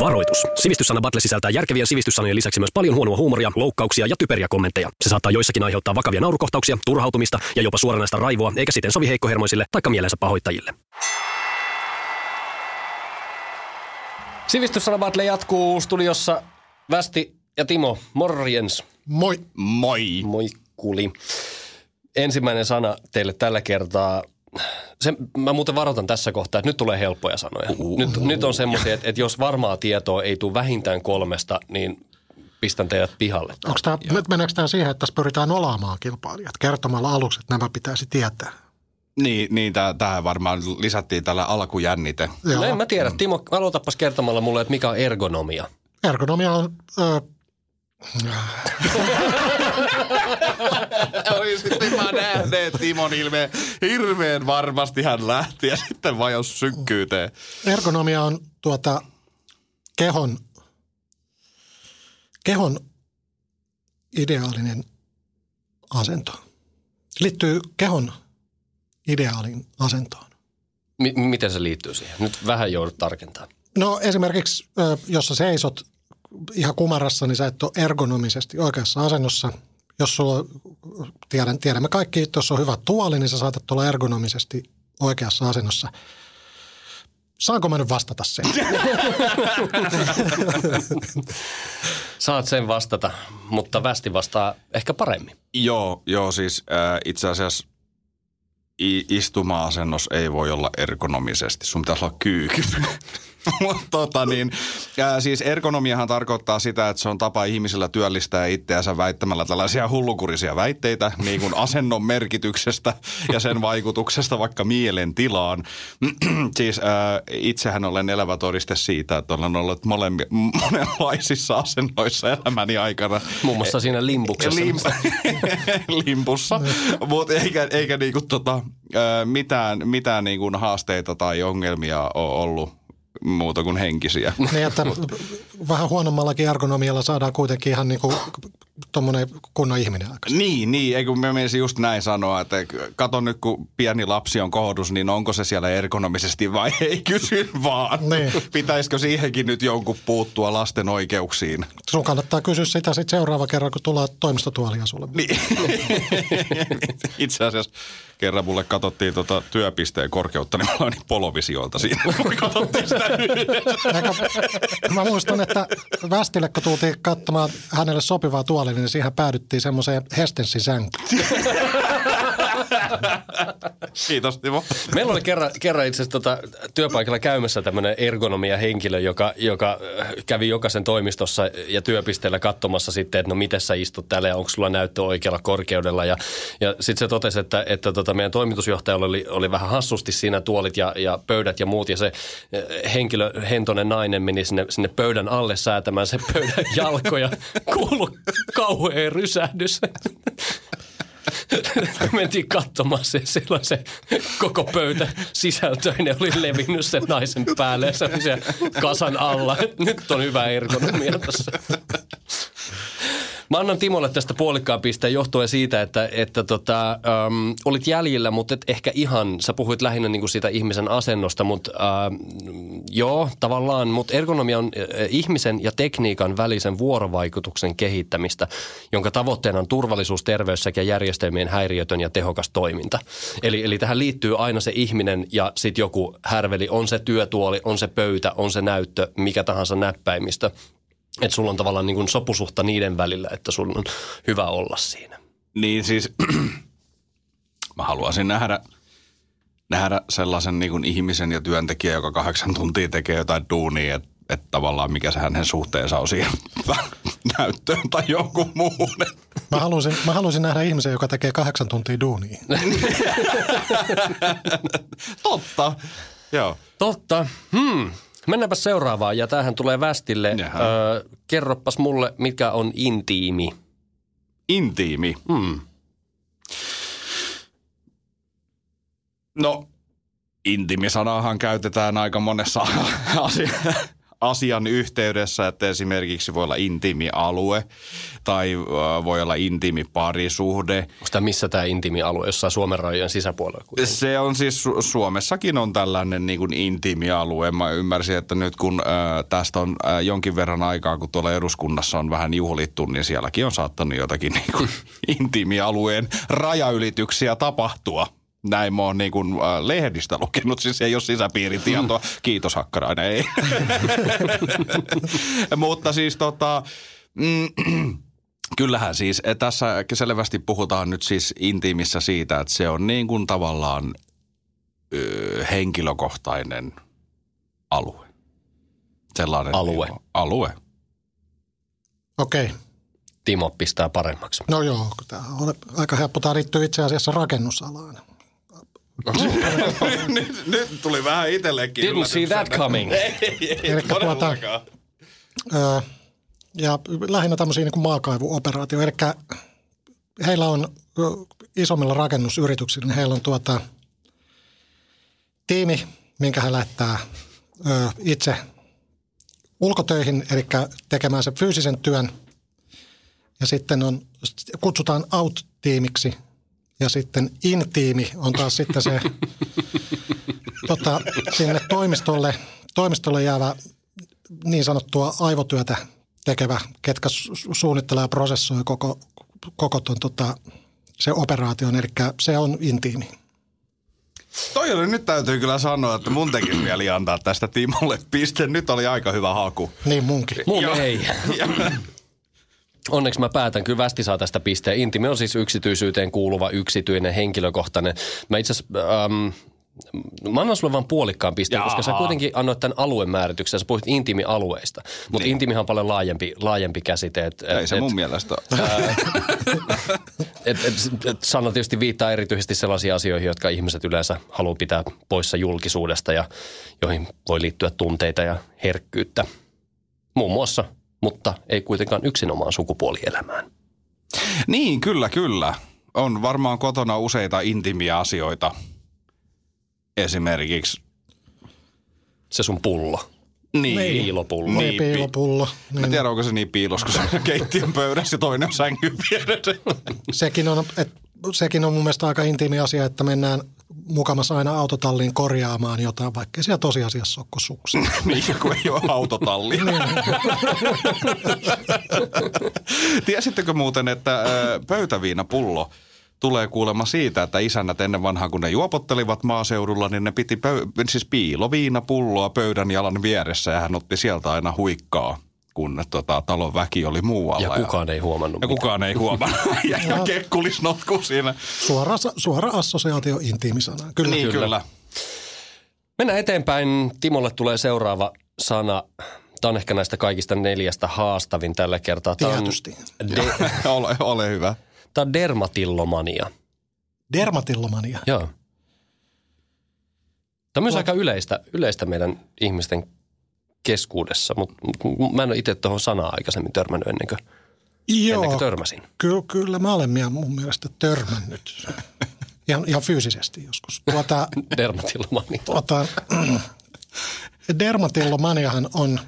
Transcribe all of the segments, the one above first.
Varoitus. Sivistyssanabattle sisältää järkevien sivistyssanojen lisäksi myös paljon huonoa huumoria, loukkauksia ja typeriä kommentteja. Se saattaa joissakin aiheuttaa vakavia naurukohtauksia, turhautumista ja jopa suoranaista raivoa, eikä siten sovi heikkohermoisille taikka mielensä pahoittajille. Sivistyssanabattle jatkuu studiossa. Västi ja Timo, morjens. Moi. Moi. Moikkuli. Ensimmäinen sana teille tällä kertaa. Mä muuten varoitan tässä kohtaa, että nyt tulee helppoja sanoja. Nyt on semmoisia, että jos varmaa tietoa ei tule vähintään 3, niin pistän teidät pihalle. Nyt mennäänkö tämä siihen, että tässä pyritään olaamaan kilpailijat kertomalla aluksi, että nämä pitäisi tietää? Niin tähän varmaan lisättiin tällä alkujännite. No en mä tiedä. Timo, aloitapas kertomalla mulle, että mikä on ergonomia. Ergonomia on... Sitten mä nähneen Timon ilmeen. Hirveän varmasti hän lähti ja sitten vajosi synkkyyteen. Ergonomia on kehon ideaalinen asento. Liittyy kehon ideaalin asentoon. Miten se liittyy siihen? Nyt vähän joudut tarkentamaan. No esimerkiksi, jos sä seisot ihan kumarassa, niin sä et ole ergonomisesti oikeassa asennossa. Jos sulla tiedämme kaikki, että jos on hyvä tuoli, niin sä saatat olla ergonomisesti oikeassa asennossa. Saanko mä nyt vastata sen? Saat sen vastata, mutta Västi vastaa ehkä paremmin. Joo siis itse asiassa istuma-asennos ei voi olla ergonomisesti. Sun pitäisi olla kyykyt. Siis ergonomiahan tarkoittaa sitä, että se on tapa ihmisellä työllistää itseänsä väittämällä tällaisia hullukurisia väitteitä, niin kuin asennon merkityksestä ja sen vaikutuksesta vaikka mielentilaan. Siis itsehän olen elävä todiste siitä, että olen ollut monenlaisissa asennoissa elämäni aikana. Muun muassa siinä limbuksessa. Limpussa, mutta eikä niinku mitään niinku haasteita tai ongelmia ole ollut. Muuta kuin henkisiä. Niin, että vähän huonommallakin ergonomialla saadaan kuitenkin ihan niin kuin tuommoinen kunnon ihminen aikaisemmin. Niin, eikö mä menisin just näin sanoa, että kato nyt kun pieni lapsi on kohdus, niin onko se siellä ergonomisesti vai ei, kysyn vaan. Niin. Pitäisikö siihenkin nyt jonkun puuttua lasten oikeuksiin? Sun kannattaa kysyä sitä sitten seuraava kerran, kun tullaan toimistotuolia sulle. Niin. Itse asiassa kerran mulle katsottiin työpisteen korkeutta, niin mulla oli polovisioilta siinä, kun katsottiin sitä yhdessä. Mä muistan, että Västille, kun tultiin katsomaan hänelle sopivaa tuolia, niin siihen päädyttiin semmoiseen Hästensin sänkyyn. Kiitos, Timo. Meillä oli kerran itse asiassa työpaikalla käymässä tämmöinen ergonomia-henkilö, joka kävi jokaisen toimistossa ja työpisteellä katsomassa sitten, että no miten sä istut täällä ja onko sulla näyttö oikealla korkeudella. Ja sitten se totesi, että meidän toimitusjohtajalla oli vähän hassusti siinä tuolit ja pöydät ja muut. Ja se henkilö, Hentonen nainen, meni sinne pöydän alle säätämään sen pöydän jalkoja. Kuului kauhea rysähdys. Mentiin katsomaan sen, silloin se koko pöytä sisältöinen oli levinnyt sen naisen päälle ja semmoisia kasan alla. Nyt on hyvä ergonomia tässä. Mä annan Timolle tästä puolikkaan pisteen johtuen siitä, että olit jäljillä, mutta et ehkä ihan, sä puhuit lähinnä niinku siitä ihmisen asennosta, mutta joo, tavallaan, mutta ergonomia on ihmisen ja tekniikan välisen vuorovaikutuksen kehittämistä, jonka tavoitteena on turvallisuus, terveys sekä järjestelmien häiriötön ja tehokas toiminta. Eli tähän liittyy aina se ihminen ja sitten joku härveli, on se työtuoli, on se pöytä, on se näyttö, mikä tahansa näppäimistö. Että sulla on tavallaan niin kuin sopusuhta niiden välillä, että sulla on hyvä olla siinä. Niin siis mä haluaisin nähdä sellaisen niin kuin ihmisen ja työntekijän, joka 8 tuntia tekee jotain duunia, että tavallaan mikä se hänen suhteensa on siihen näyttöön tai jonkun muun. Mä haluaisin nähdä ihmisen, joka tekee 8 tuntia duunia. Totta. Joo. Totta. Mennäänpä seuraavaan ja tämähän tulee Västille. Kerroppas mulle, mikä on intiimi. Intiimi? No, intiimisanaahan käytetään aika monessa asian yhteydessä, että esimerkiksi voi olla intiimi alue tai voi olla intiimi parisuhde. Onko tämä missä tämä intiimi alue, jossain Suomen rajojen sisäpuolella? Kuitenkin? Se on siis, Suomessakin on tällainen niin kuin intiimi alue. Mä ymmärsin, että nyt kun tästä on jonkin verran aikaa, kun tuolla eduskunnassa on vähän juhlittu, niin sielläkin on saattanut jotakin niin kuin intiimi alueen rajaylityksiä tapahtua. Näin mä oon niin kuin lehdistä lukenut, siis ei ole sisäpiiritietoa. Kiitos Hakkarainen, ei. Mutta siis kyllähän siis tässä selvästi puhutaan nyt siis intiimissä siitä, että se on niin kuin tavallaan henkilökohtainen alue. Sellainen alue. Niin, alue. Okei. Okay. Timo pistää paremmaksi. No joo, tämä on aika helppo. Tämä liittyy itse asiassa rakennusalaan. Nyt tuli vähän itsellekin. Didn't see that coming. Ei todellakaan. Ja lähinnä tämmöisiä niin kuin maakaivuoperaatioita. Eli heillä on isommilla rakennusyrityksillä, niin heillä on tiimi, minkä he lähettää itse ulkotöihin, eli tekemään sen fyysisen työn. Ja sitten kutsutaan out-tiimiksi ja sitten in-tiimi on taas sitten se sinne toimistolle jäävä niin sanottua aivotyötä tekevä, ketkä suunnittelee ja prosessoi koko ton, se operaation, eli se on in-tiimi. Toi nyt täytyy kyllä sanoa, että mun teki mieli antaa tästä Timolle piste. Nyt oli aika hyvä haku. Niin munkin. Mun ei. Onneksi mä päätän, kyllä Västi saa tästä pisteen. Intime on siis yksityisyyteen kuuluva, yksityinen, henkilökohtainen. Mä itse asiassa, mä annan sulle vaan puolikkaan pisteen, koska sä kuitenkin annoit tämän aluemäärityksen. Sä puhuit intiimialueista, mutta niin. Intiimihan on paljon laajempi käsite. Ei se mun mielestä sana tietysti viittaa erityisesti sellaisiin asioihin, jotka ihmiset yleensä haluaa pitää poissa julkisuudesta ja joihin voi liittyä tunteita ja herkkyyttä. Muun muassa. Mutta ei kuitenkaan yksinomaan sukupuolielämään. Niin, kyllä. On varmaan kotona useita intiimiä asioita. Esimerkiksi se sun pullo. Niin. Piilopullo. Niin, piilopullo. Niin. Mä tiedän, onko se niin piilos, kun se on keittiön pöydässä ja toinen sängyn vieressä. Sekin on mun mielestä aika intiimi asia, että mennään mukamassa aina autotalliin korjaamaan jotain, vaikka siellä tosiasiassa ole kuin suksi. Niin, kun ei ole autotalli. Tiesittekö muuten, että pöytäviinapullo tulee kuulemma siitä, että isännät ennen vanhaa, kun ne juopottelivat maaseudulla, niin ne piti siis piiloviinapulloa pöydän jalan vieressä ja hän otti sieltä aina huikkaa, kun talon väki oli muualla. Ja kukaan ei huomannut. Ja kekkulis notkuu siinä. Suora assosiaatio intiimisanaan. Kyllä. Mennään eteenpäin. Timolle tulee seuraava sana. Tämä on ehkä näistä kaikista neljästä haastavin tällä kertaa. Tietysti. Ole hyvä. Tämä on dermatillomania. Dermatillomania? Joo. Tämä on myös aika yleistä meidän ihmisten keskuudessa, mutta mä en ole itse tuohon sanaan aikaisemmin törmännyt ennen kuin törmäsin. Kyllä mä olen mun mielestä törmännyt. Ihan fyysisesti joskus. Dermatillomania. Dermatillomaniahan on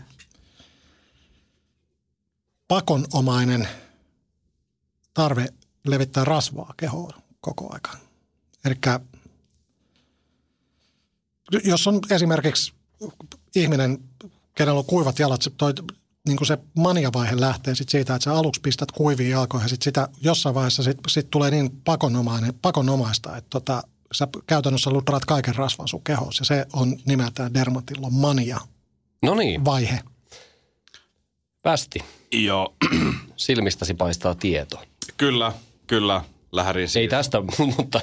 pakonomainen tarve levittää rasvaa kehoon koko ajan. Elikkä jos on esimerkiksi ihminen, kenellä on kuivat jalat, niin kuin se maniavaihe lähtee sit siitä, että sä aluksi pistät kuiviin jalkoihin ja sitten sitä jossain vaiheessa sit tulee niin pakonomaista, että sä käytännössä lutraat kaiken rasvan sun kehossa ja se on nimeltään dermatillomania. No niin. Vaihe. Västi. Joo. Silmistäsi paistaa tieto. Kyllä. Lähdin siihen. Ei tästä, mutta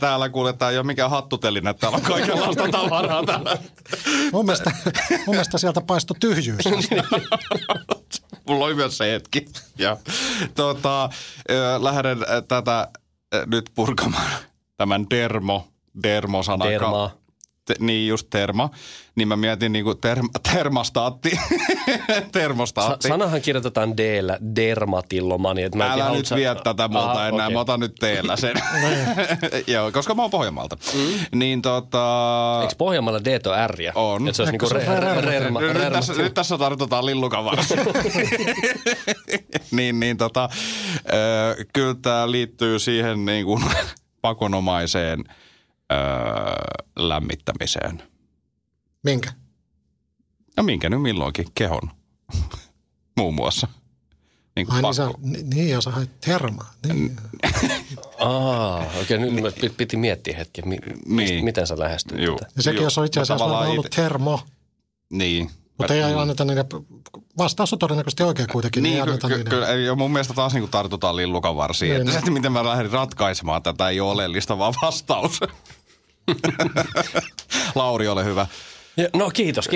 täällä kuuletaan jo mikä hattutelinä. Täällä on kaikenlaista tavaraa täällä. Mun mielestä sieltä paistoi tyhjyys. Mulla oli myös se hetki. Ja, lähden tätä nyt purkamaan tämän dermo-sanan. Dermaa. niin just terma, niin mä mietin niinku termostaatti. Termostaatti. Sanahan kirjoitetaan D:llä, dermatillomania. Älä nyt vie tätä multa enää, okay. Mä otan nyt T:llä sen. Joo, koska mä oon Pohjanmaalta. Mm. Niin Eikö Pohjanmaalla D:t on R:jä? On. Että se olisi niinku nyt tässä tartutaan lillukan varsin. Niin kyllä tää liittyy siihen niinku pakonomaiseen lämmittämiseen. Minkä? No minkä nyt milloinkin? Kehon. Muun muassa. Niin kuin pakko. Niin, ja sä hait termaa. Okei, nyt piti miettiä hetki, miten sä lähestyt tätä. Ja sekin jos on itse asiassa ollut termo. Niin. Mutta ei anneta niitä, vastaus on todennäköisesti oikein kuitenkin. Niin, kyllä. Mun mielestä taas niin tartutaan lillukan varsiin. Niin, että miten mä lähden ratkaisemaan tätä, ei ole oleellista, vaan vastaus. Lauri, ole hyvä. Ja, no kiitos.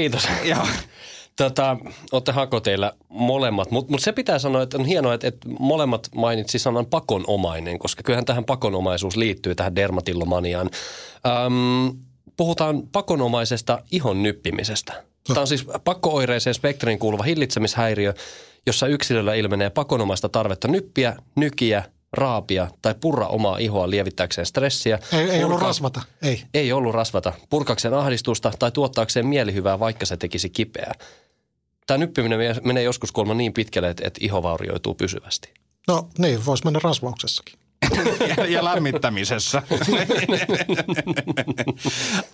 Ootte hakoteillä molemmat, mutta se pitää sanoa, että on hienoa, että molemmat mainitsi sanan pakonomainen, koska kyllähän tähän pakonomaisuus liittyy tähän dermatillomaniaan. Puhutaan pakonomaisesta ihon nyppimisestä. Tämä on siis pakko-oireiseen spektriin kuuluva hillitsemishäiriö, jossa yksilöllä ilmenee pakonomaista tarvetta nyppiä, nykiä, raapia tai purra omaa ihoa lievittääkseen stressiä. Ei ollut rasvata. Purkakseen ahdistusta tai tuottaakseen mielihyvää, vaikka se tekisi kipeää. Tämä nyppiminen menee joskus kuulemma niin pitkälle, että iho vaurioituu pysyvästi. No niin, voisi mennä rasvauksessakin. Ja lämmittämisessä.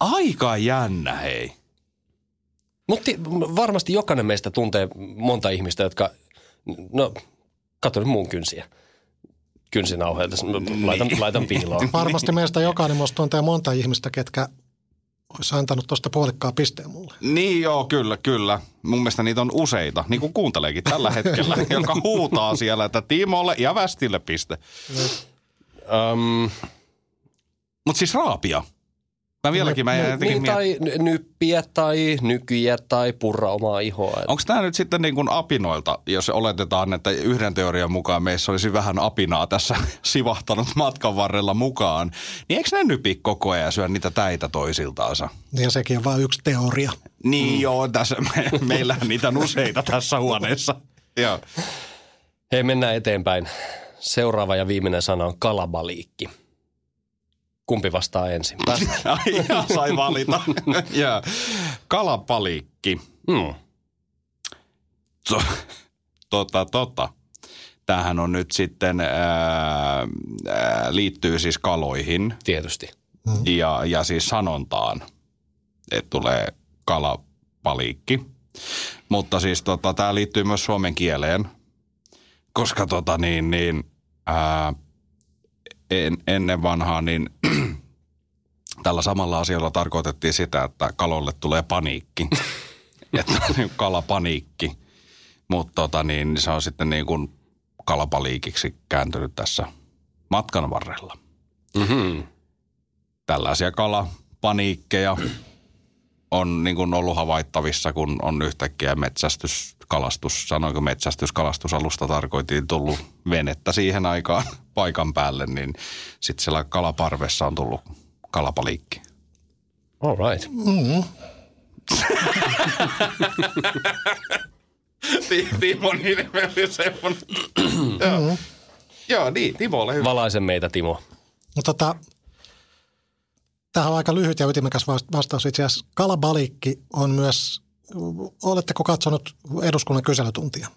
Aika jännä, hei. Mutta varmasti jokainen meistä tuntee monta ihmistä, jotka, katso nyt muun kynsiä. Kynsinauheja tässä, laitan piiloon. Varmasti meistä jokainen musta tuntee monta ihmistä, ketkä olisi antanut tuosta puolikkaa pisteen mulle. Niin joo, kyllä. Mun mielestä niitä on useita, niin kuin kuunteleekin tällä hetkellä, joka huutaa siellä, että Timolle ja Västille piste. Mutta siis raapia. Tai nyppiä tai nykyjä tai purra omaa ihoa. Onko tämä nyt sitten niin kuin apinoilta, jos oletetaan, että yhden teorian mukaan meissä olisi vähän apinaa tässä sivahtanut matkan varrella mukaan, niin eikö ne nypi koko ajan syö niitä täitä toisiltaansa? Ja sekin on vain yksi teoria. Niin joo, tässä, meillähän niitä on useita tässä huoneessa. Joo. Hei, mennään eteenpäin. Seuraava ja viimeinen sana on kalabaliikki. Kumpi vastaa ensin? Sai valita. Yeah. Kalabaliikki. Hmm. Tämähän on nyt sitten, liittyy siis kaloihin. Tietysti. Ja siis sanontaan, että tulee kalabaliikki. Mutta siis tämä liittyy myös suomen kieleen, koska ennen vanhaa niin tällä samalla asialla tarkoitettiin sitä, että kalolle tulee paniikki. Että kalapaniikki. Mutta se on sitten niin kuin kalapaliikiksi kääntynyt tässä matkan varrella. Mm-hmm. Tällaisia kalapaniikkeja on niin kuin ollut havaittavissa, kun on yhtäkkiä metsästyskalastusalusta tarkoitin tullut venettä siihen aikaan paikan päälle, niin sitten siellä kalaparvessa on tullut kalabaliikki. All right. Mm-hmm. Timo, niin oli semmoinen. Joo, niin, Timo, ole hyvä. Valaise meitä, Timo. No tämähän on aika lyhyt ja ytimekäs vastaus itse asiassa. Kalabaliikki on myös, oletteko katsonut eduskunnan kyselytuntia?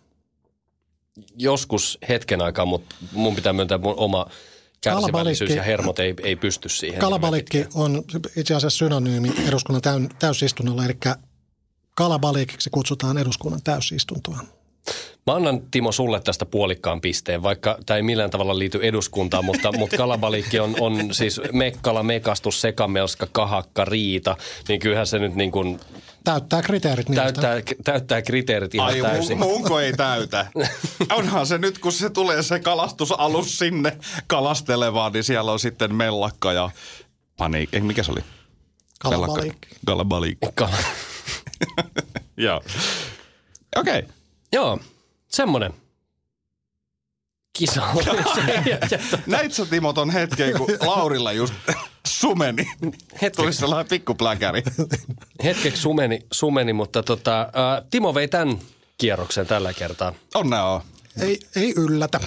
Joskus hetken aikaa, mutta mun pitää myöntää mun oma kärsivällisyys ja hermot ei pysty siihen. Kalabaliikki on itse asiassa synonyymi eduskunnan täysistunnolla, eli kalabaliikiksi kutsutaan eduskunnan täysistuntoa. Mä annan, Timo, sulle tästä puolikkaan pisteen, vaikka tämä ei millään tavalla liity eduskuntaan, mutta kalabaliikki on siis mekkala, mekastus, sekamelska, kahakka, riita, niin kyllähän se nyt niin kuin... Täyttää kriteerit. Täyttää kriteerit ihan täysin. Munko ei täytä. Onhan se nyt, kun se tulee se kalastusalus sinne kalastelemaan, niin siellä on sitten mellakka ja paniikki. Mikä se oli? Kalabaliikki. Joo. Okei. Joo. Semmoinen kisa. Näit sä, Timo, ton hetken, kun Laurilla just sumeni. Tuli sellainen pikkupläkäri. Hetkeksi sumeni, mutta Timo vei tämän kierroksen tällä kertaa. Onnea. Ei yllätä.